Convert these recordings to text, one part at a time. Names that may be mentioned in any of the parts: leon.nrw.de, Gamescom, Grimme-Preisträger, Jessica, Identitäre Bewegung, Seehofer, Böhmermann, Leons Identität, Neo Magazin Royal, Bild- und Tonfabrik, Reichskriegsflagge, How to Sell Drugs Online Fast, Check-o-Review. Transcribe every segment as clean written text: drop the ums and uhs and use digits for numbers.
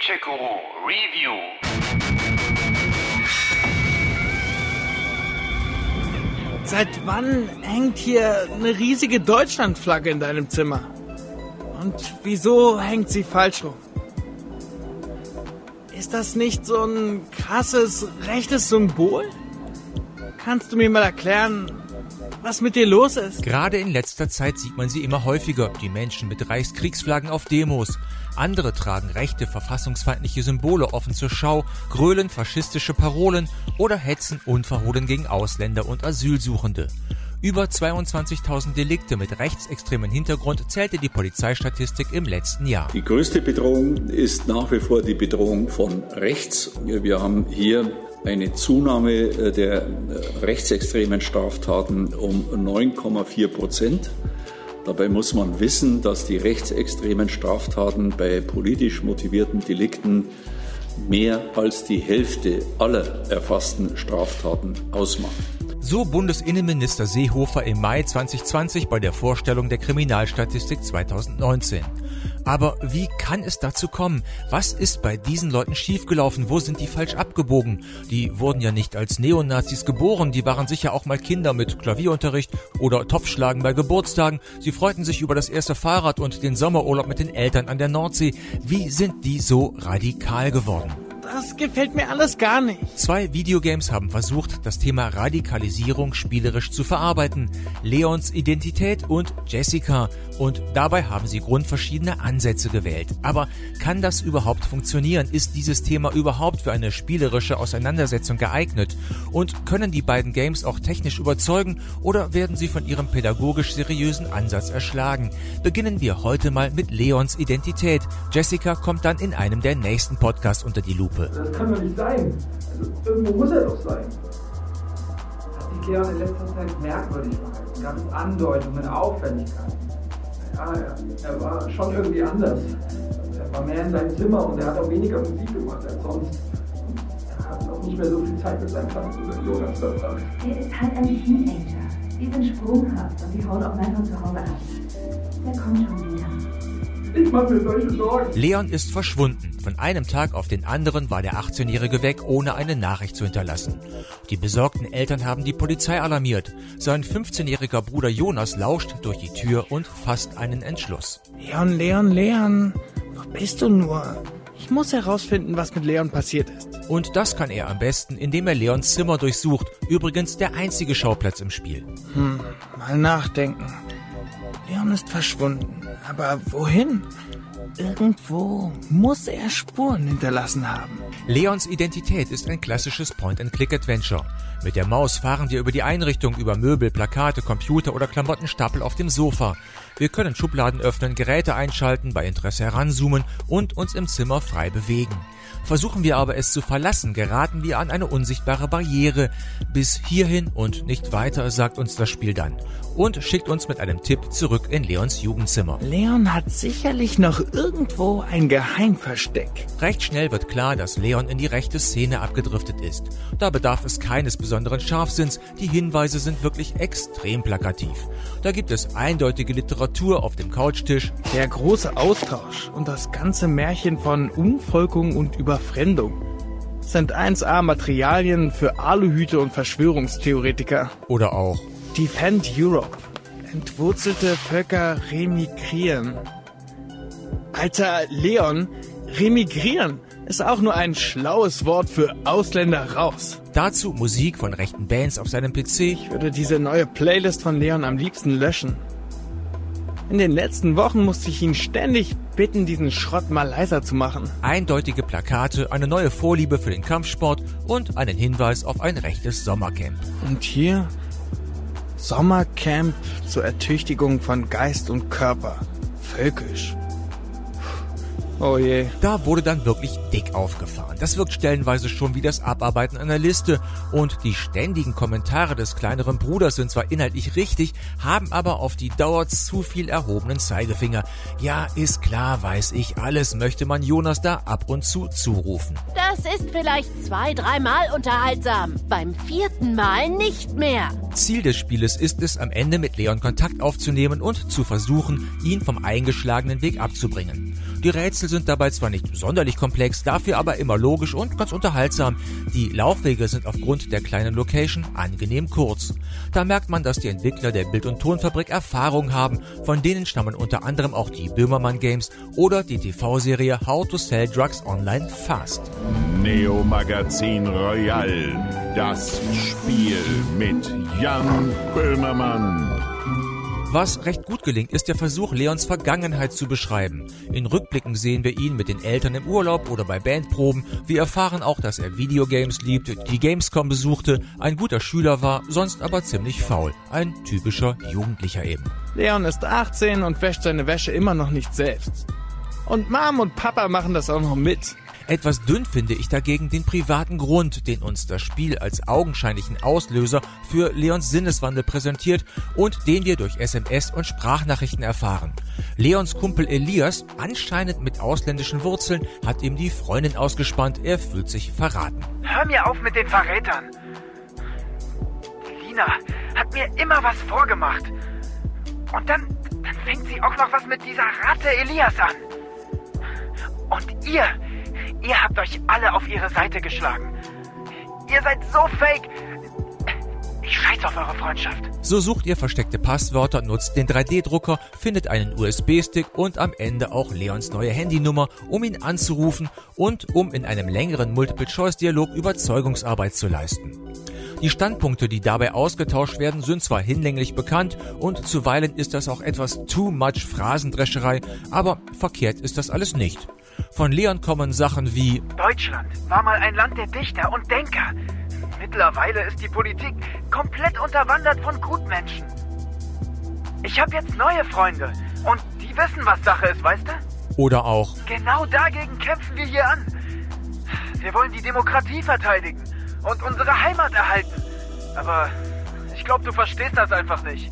Check-o-Review. Seit wann hängt hier eine riesige Deutschlandflagge in deinem Zimmer? Und wieso hängt sie falsch rum? Ist das nicht so ein krasses rechtes Symbol? Kannst du mir mal erklären, was mit dir los ist? Gerade in letzter Zeit sieht man sie immer häufiger, die Menschen mit Reichskriegsflaggen auf Demos. Andere tragen rechte, verfassungsfeindliche Symbole offen zur Schau, grölen faschistische Parolen oder hetzen unverhohlen gegen Ausländer und Asylsuchende. Über 22.000 Delikte mit rechtsextremen Hintergrund zählte die Polizeistatistik im letzten Jahr. Die größte Bedrohung ist nach wie vor die Bedrohung von rechts. Wir haben hier eine Zunahme der rechtsextremen Straftaten um 9,4%. Dabei muss man wissen, dass die rechtsextremen Straftaten bei politisch motivierten Delikten mehr als die Hälfte aller erfassten Straftaten ausmachen. So Bundesinnenminister Seehofer im Mai 2020 bei der Vorstellung der Kriminalstatistik 2019. Aber wie kann es dazu kommen? Was ist bei diesen Leuten schiefgelaufen? Wo sind die falsch abgebogen? Die wurden ja nicht als Neonazis geboren, die waren sicher auch mal Kinder mit Klavierunterricht oder Topfschlagen bei Geburtstagen. Sie freuten sich über das erste Fahrrad und den Sommerurlaub mit den Eltern an der Nordsee. Wie sind die so radikal geworden? Das gefällt mir alles gar nicht. Zwei Videogames haben versucht, das Thema Radikalisierung spielerisch zu verarbeiten. Leons Identität und Jessica. Und dabei haben sie grundverschiedene Ansätze gewählt. Aber kann das überhaupt funktionieren? Ist dieses Thema überhaupt für eine spielerische Auseinandersetzung geeignet? Und können die beiden Games auch technisch überzeugen oder werden sie von ihrem pädagogisch seriösen Ansatz erschlagen? Beginnen wir heute mal mit Leons Identität. Jessica kommt dann in einem der nächsten Podcasts unter die Lupe. Das kann doch nicht sein. Also irgendwo muss er doch sein. Hat sich Leon in letzter Zeit merkwürdig verhalten? Gab es Andeutungen, Auffälligkeiten? Ja, er war schon irgendwie anders. Er war mehr in seinem Zimmer und er hat auch weniger Musik gemacht als sonst. Er hat auch nicht mehr so viel Zeit mit seinem Tanzen. Er ist halt ein Teenager. Die sind sprunghaft und die hauen auch manchmal zu Hause ab. Der kommt schon wieder. Ich mache mir solche Sorgen. Leon ist verschwunden. Von einem Tag auf den anderen war der 18-Jährige weg, ohne eine Nachricht zu hinterlassen. Die besorgten Eltern haben die Polizei alarmiert. Sein 15-jähriger Bruder Jonas lauscht durch die Tür und fasst einen Entschluss. Leon, wo bist du nur? Ich muss herausfinden, was mit Leon passiert ist. Und das kann er am besten, indem er Leons Zimmer durchsucht. Übrigens der einzige Schauplatz im Spiel. Mal nachdenken. Leon ist verschwunden. Aber wohin? Irgendwo muss er Spuren hinterlassen haben. Leons Identität ist ein klassisches Point-and-Click-Adventure. Mit der Maus fahren wir über die Einrichtung, über Möbel, Plakate, Computer oder Klamottenstapel auf dem Sofa. Wir können Schubladen öffnen, Geräte einschalten, bei Interesse heranzoomen und uns im Zimmer frei bewegen. Versuchen wir aber es zu verlassen, geraten wir an eine unsichtbare Barriere. Bis hierhin und nicht weiter, sagt uns das Spiel dann. Und schickt uns mit einem Tipp zurück in Leons Jugendzimmer. Leon hat sicherlich noch irgendwo ein Geheimversteck. Recht schnell wird klar, dass Leon in die rechte Szene abgedriftet ist. Da bedarf es keines besonderen Scharfsinns, die Hinweise sind wirklich extrem plakativ. Da gibt es eindeutige Literatur auf dem Couchtisch. Der große Austausch und das ganze Märchen von Umvolkung und Überfremdung sind 1A Materialien für Aluhüte und Verschwörungstheoretiker. Oder auch Defend Europe. Entwurzelte Völker remigrieren. Alter, Leon, remigrieren ist auch nur ein schlaues Wort für Ausländer raus. Dazu Musik von rechten Bands auf seinem PC. Ich würde diese neue Playlist von Leon am liebsten löschen. In den letzten Wochen musste ich ihn ständig bitten, diesen Schrott mal leiser zu machen. Eindeutige Plakate, eine neue Vorliebe für den Kampfsport und einen Hinweis auf ein rechtes Sommercamp. Und hier Sommercamp zur Ertüchtigung von Geist und Körper. Völkisch. Oh je. Da wurde dann wirklich dick aufgefahren. Das wirkt stellenweise schon wie das Abarbeiten einer Liste. Und die ständigen Kommentare des kleineren Bruders sind zwar inhaltlich richtig, haben aber auf die Dauer zu viel erhobenen Zeigefinger. Ja, ist klar, weiß ich alles, möchte man Jonas da ab und zu zurufen. Das ist vielleicht 2-3 Mal unterhaltsam. Beim 4. Mal nicht mehr. Ziel des Spieles ist es, am Ende mit Leon Kontakt aufzunehmen und zu versuchen, ihn vom eingeschlagenen Weg abzubringen. Die Rätsel sind dabei zwar nicht sonderlich komplex, dafür aber immer logisch und ganz unterhaltsam. Die Laufwege sind aufgrund der kleinen Location angenehm kurz. Da merkt man, dass die Entwickler der Bild- und Tonfabrik Erfahrung haben, von denen stammen unter anderem auch die Böhmermann-Games oder die TV-Serie How to Sell Drugs Online Fast. Neo Magazin Royal, das Spiel mit Jan Böhmermann. Was recht gut gelingt, ist der Versuch, Leons Vergangenheit zu beschreiben. In Rückblicken sehen wir ihn mit den Eltern im Urlaub oder bei Bandproben. Wir erfahren auch, dass er Videogames liebte, die Gamescom besuchte, ein guter Schüler war, sonst aber ziemlich faul. Ein typischer Jugendlicher eben. Leon ist 18 und wäscht seine Wäsche immer noch nicht selbst. Und Mom und Papa machen das auch noch mit. Etwas dünn finde ich dagegen den privaten Grund, den uns das Spiel als augenscheinlichen Auslöser für Leons Sinneswandel präsentiert und den wir durch SMS und Sprachnachrichten erfahren. Leons Kumpel Elias, anscheinend mit ausländischen Wurzeln, hat ihm die Freundin ausgespannt, er fühlt sich verraten. Hör mir auf mit den Verrätern! Die Lina hat mir immer was vorgemacht. Und dann fängt sie auch noch was mit dieser Ratte Elias an. Und ihr habt euch alle auf ihre Seite geschlagen. Ihr seid so fake. Ich scheiß auf eure Freundschaft. So sucht ihr versteckte Passwörter, nutzt den 3D-Drucker, findet einen USB-Stick und am Ende auch Leons neue Handynummer, um ihn anzurufen und um in einem längeren Multiple-Choice-Dialog Überzeugungsarbeit zu leisten. Die Standpunkte, die dabei ausgetauscht werden, sind zwar hinlänglich bekannt und zuweilen ist das auch etwas too much Phrasendrescherei, aber verkehrt ist das alles nicht. Von Leon kommen Sachen wie: Deutschland war mal ein Land der Dichter und Denker. Mittlerweile ist die Politik komplett unterwandert von Gutmenschen. Ich habe jetzt neue Freunde und die wissen, was Sache ist, weißt du? Oder auch: Genau dagegen kämpfen wir hier an. Wir wollen die Demokratie verteidigen und unsere Heimat erhalten. Aber ich glaube, du verstehst das einfach nicht.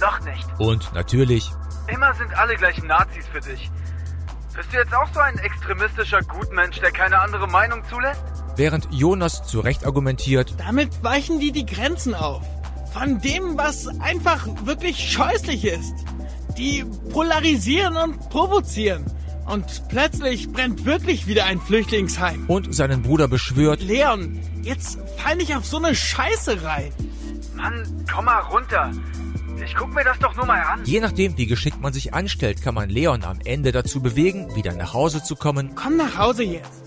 Noch nicht. Und natürlich: Immer sind alle gleich Nazis für dich. Bist du jetzt auch so ein extremistischer Gutmensch, der keine andere Meinung zulässt? Während Jonas zu Recht argumentiert: Damit weichen die Grenzen auf. Von dem, was einfach wirklich scheußlich ist. Die polarisieren und provozieren. Und plötzlich brennt wirklich wieder ein Flüchtlingsheim. Und seinen Bruder beschwört: Leon, jetzt fall nicht auf so eine Scheiße rein. Mann, komm mal runter. Ich guck mir das doch nur mal an. Je nachdem, wie geschickt man sich anstellt, kann man Leon am Ende dazu bewegen, wieder nach Hause zu kommen. Komm nach Hause jetzt.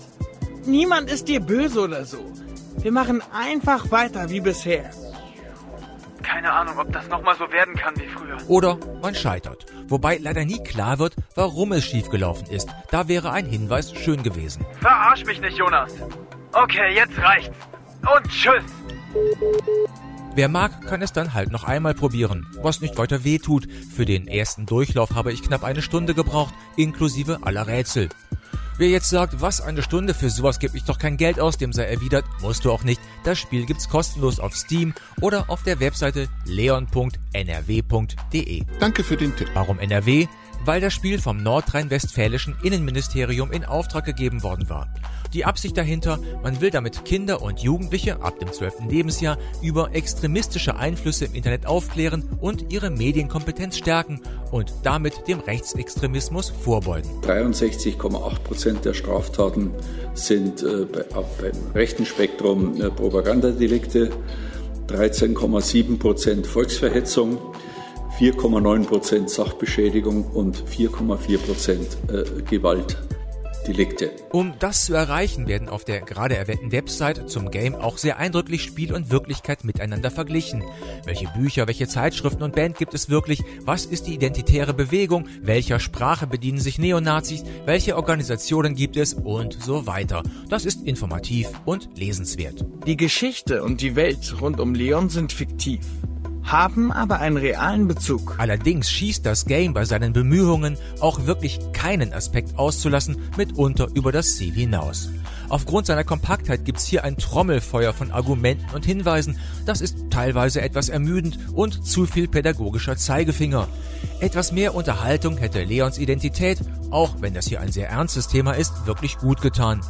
Niemand ist dir böse oder so. Wir machen einfach weiter wie bisher. Keine Ahnung, ob das nochmal so werden kann wie früher. Oder man scheitert. Wobei leider nie klar wird, warum es schiefgelaufen ist. Da wäre ein Hinweis schön gewesen. Verarsch mich nicht, Jonas. Okay, jetzt reicht's. Und tschüss. Wer mag, kann es dann halt noch einmal probieren, was nicht weiter weh tut. Für den ersten Durchlauf habe ich knapp eine Stunde gebraucht, inklusive aller Rätsel. Wer jetzt sagt, was, eine Stunde, für sowas gebe ich doch kein Geld aus, dem sei erwidert, musst du auch nicht. Das Spiel gibt's kostenlos auf Steam oder auf der Webseite leon.nrw.de. Danke für den Tipp. Warum NRW? Weil das Spiel vom nordrhein-westfälischen Innenministerium in Auftrag gegeben worden war. Die Absicht dahinter, man will damit Kinder und Jugendliche ab dem 12. Lebensjahr über extremistische Einflüsse im Internet aufklären und ihre Medienkompetenz stärken und damit dem Rechtsextremismus vorbeugen. 63,8% der Straftaten sind beim rechten Spektrum Propagandadelikte, 13,7% Volksverhetzung, 4,9% Sachbeschädigung und 4,4% Gewalt. Delikte. Um das zu erreichen, werden auf der gerade erwähnten Website zum Game auch sehr eindrücklich Spiel und Wirklichkeit miteinander verglichen. Welche Bücher, welche Zeitschriften und Band gibt es wirklich? Was ist die identitäre Bewegung? Welcher Sprache bedienen sich Neonazis? Welche Organisationen gibt es? Und so weiter. Das ist informativ und lesenswert. Die Geschichte und die Welt rund um Leon sind fiktiv, haben aber einen realen Bezug. Allerdings schießt das Game bei seinen Bemühungen, auch wirklich keinen Aspekt auszulassen, mitunter über das Ziel hinaus. Aufgrund seiner Kompaktheit gibt's hier ein Trommelfeuer von Argumenten und Hinweisen. Das ist teilweise etwas ermüdend und zu viel pädagogischer Zeigefinger. Etwas mehr Unterhaltung hätte Leons Identität, auch wenn das hier ein sehr ernstes Thema ist, wirklich gut getan.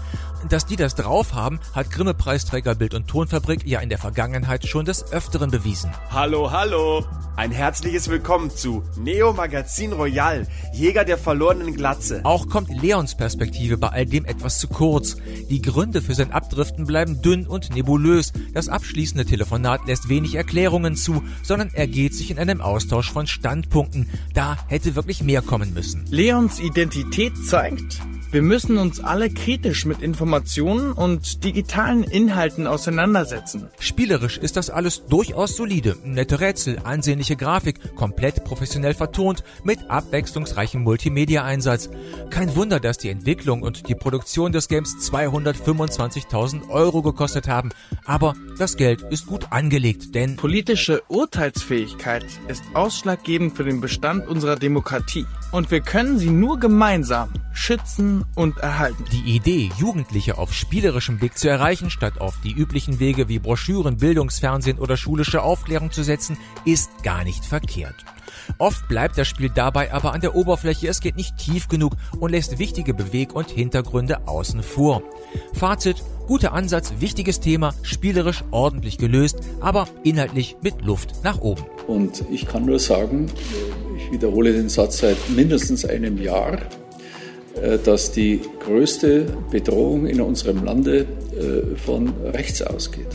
Dass die das drauf haben, hat Grimme-Preisträger Bild- und Tonfabrik ja in der Vergangenheit schon des Öfteren bewiesen. Hallo, hallo! Ein herzliches Willkommen zu Neo Magazin Royal, Jäger der verlorenen Glatze. Auch kommt Leons Perspektive bei all dem etwas zu kurz. Die Gründe für sein Abdriften bleiben dünn und nebulös. Das abschließende Telefonat lässt wenig Erklärungen zu, sondern ergeht sich in einem Austausch von Standpunkten. Da hätte wirklich mehr kommen müssen. Leons Identität zeigt, wir müssen uns alle kritisch mit Informationen und digitalen Inhalten auseinandersetzen. Spielerisch ist das alles durchaus solide. Nette Rätsel, ansehnliche Grafik, komplett professionell vertont, mit abwechslungsreichem Multimedia-Einsatz. Kein Wunder, dass die Entwicklung und die Produktion des Games 225.000 € gekostet haben. Aber das Geld ist gut angelegt, denn politische Urteilsfähigkeit ist ausschlaggebend für den Bestand unserer Demokratie. Und wir können sie nur gemeinsam schützen und erhalten. Die Idee, Jugendliche auf spielerischem Weg zu erreichen, statt auf die üblichen Wege wie Broschüren, Bildungsfernsehen oder schulische Aufklärung zu setzen, ist gar nicht verkehrt. Oft bleibt das Spiel dabei aber an der Oberfläche, es geht nicht tief genug und lässt wichtige Beweg- und Hintergründe außen vor. Fazit: guter Ansatz, wichtiges Thema, spielerisch ordentlich gelöst, aber inhaltlich mit Luft nach oben. Und ich kann nur sagen, ich wiederhole den Satz seit mindestens einem Jahr, dass die größte Bedrohung in unserem Lande von rechts ausgeht.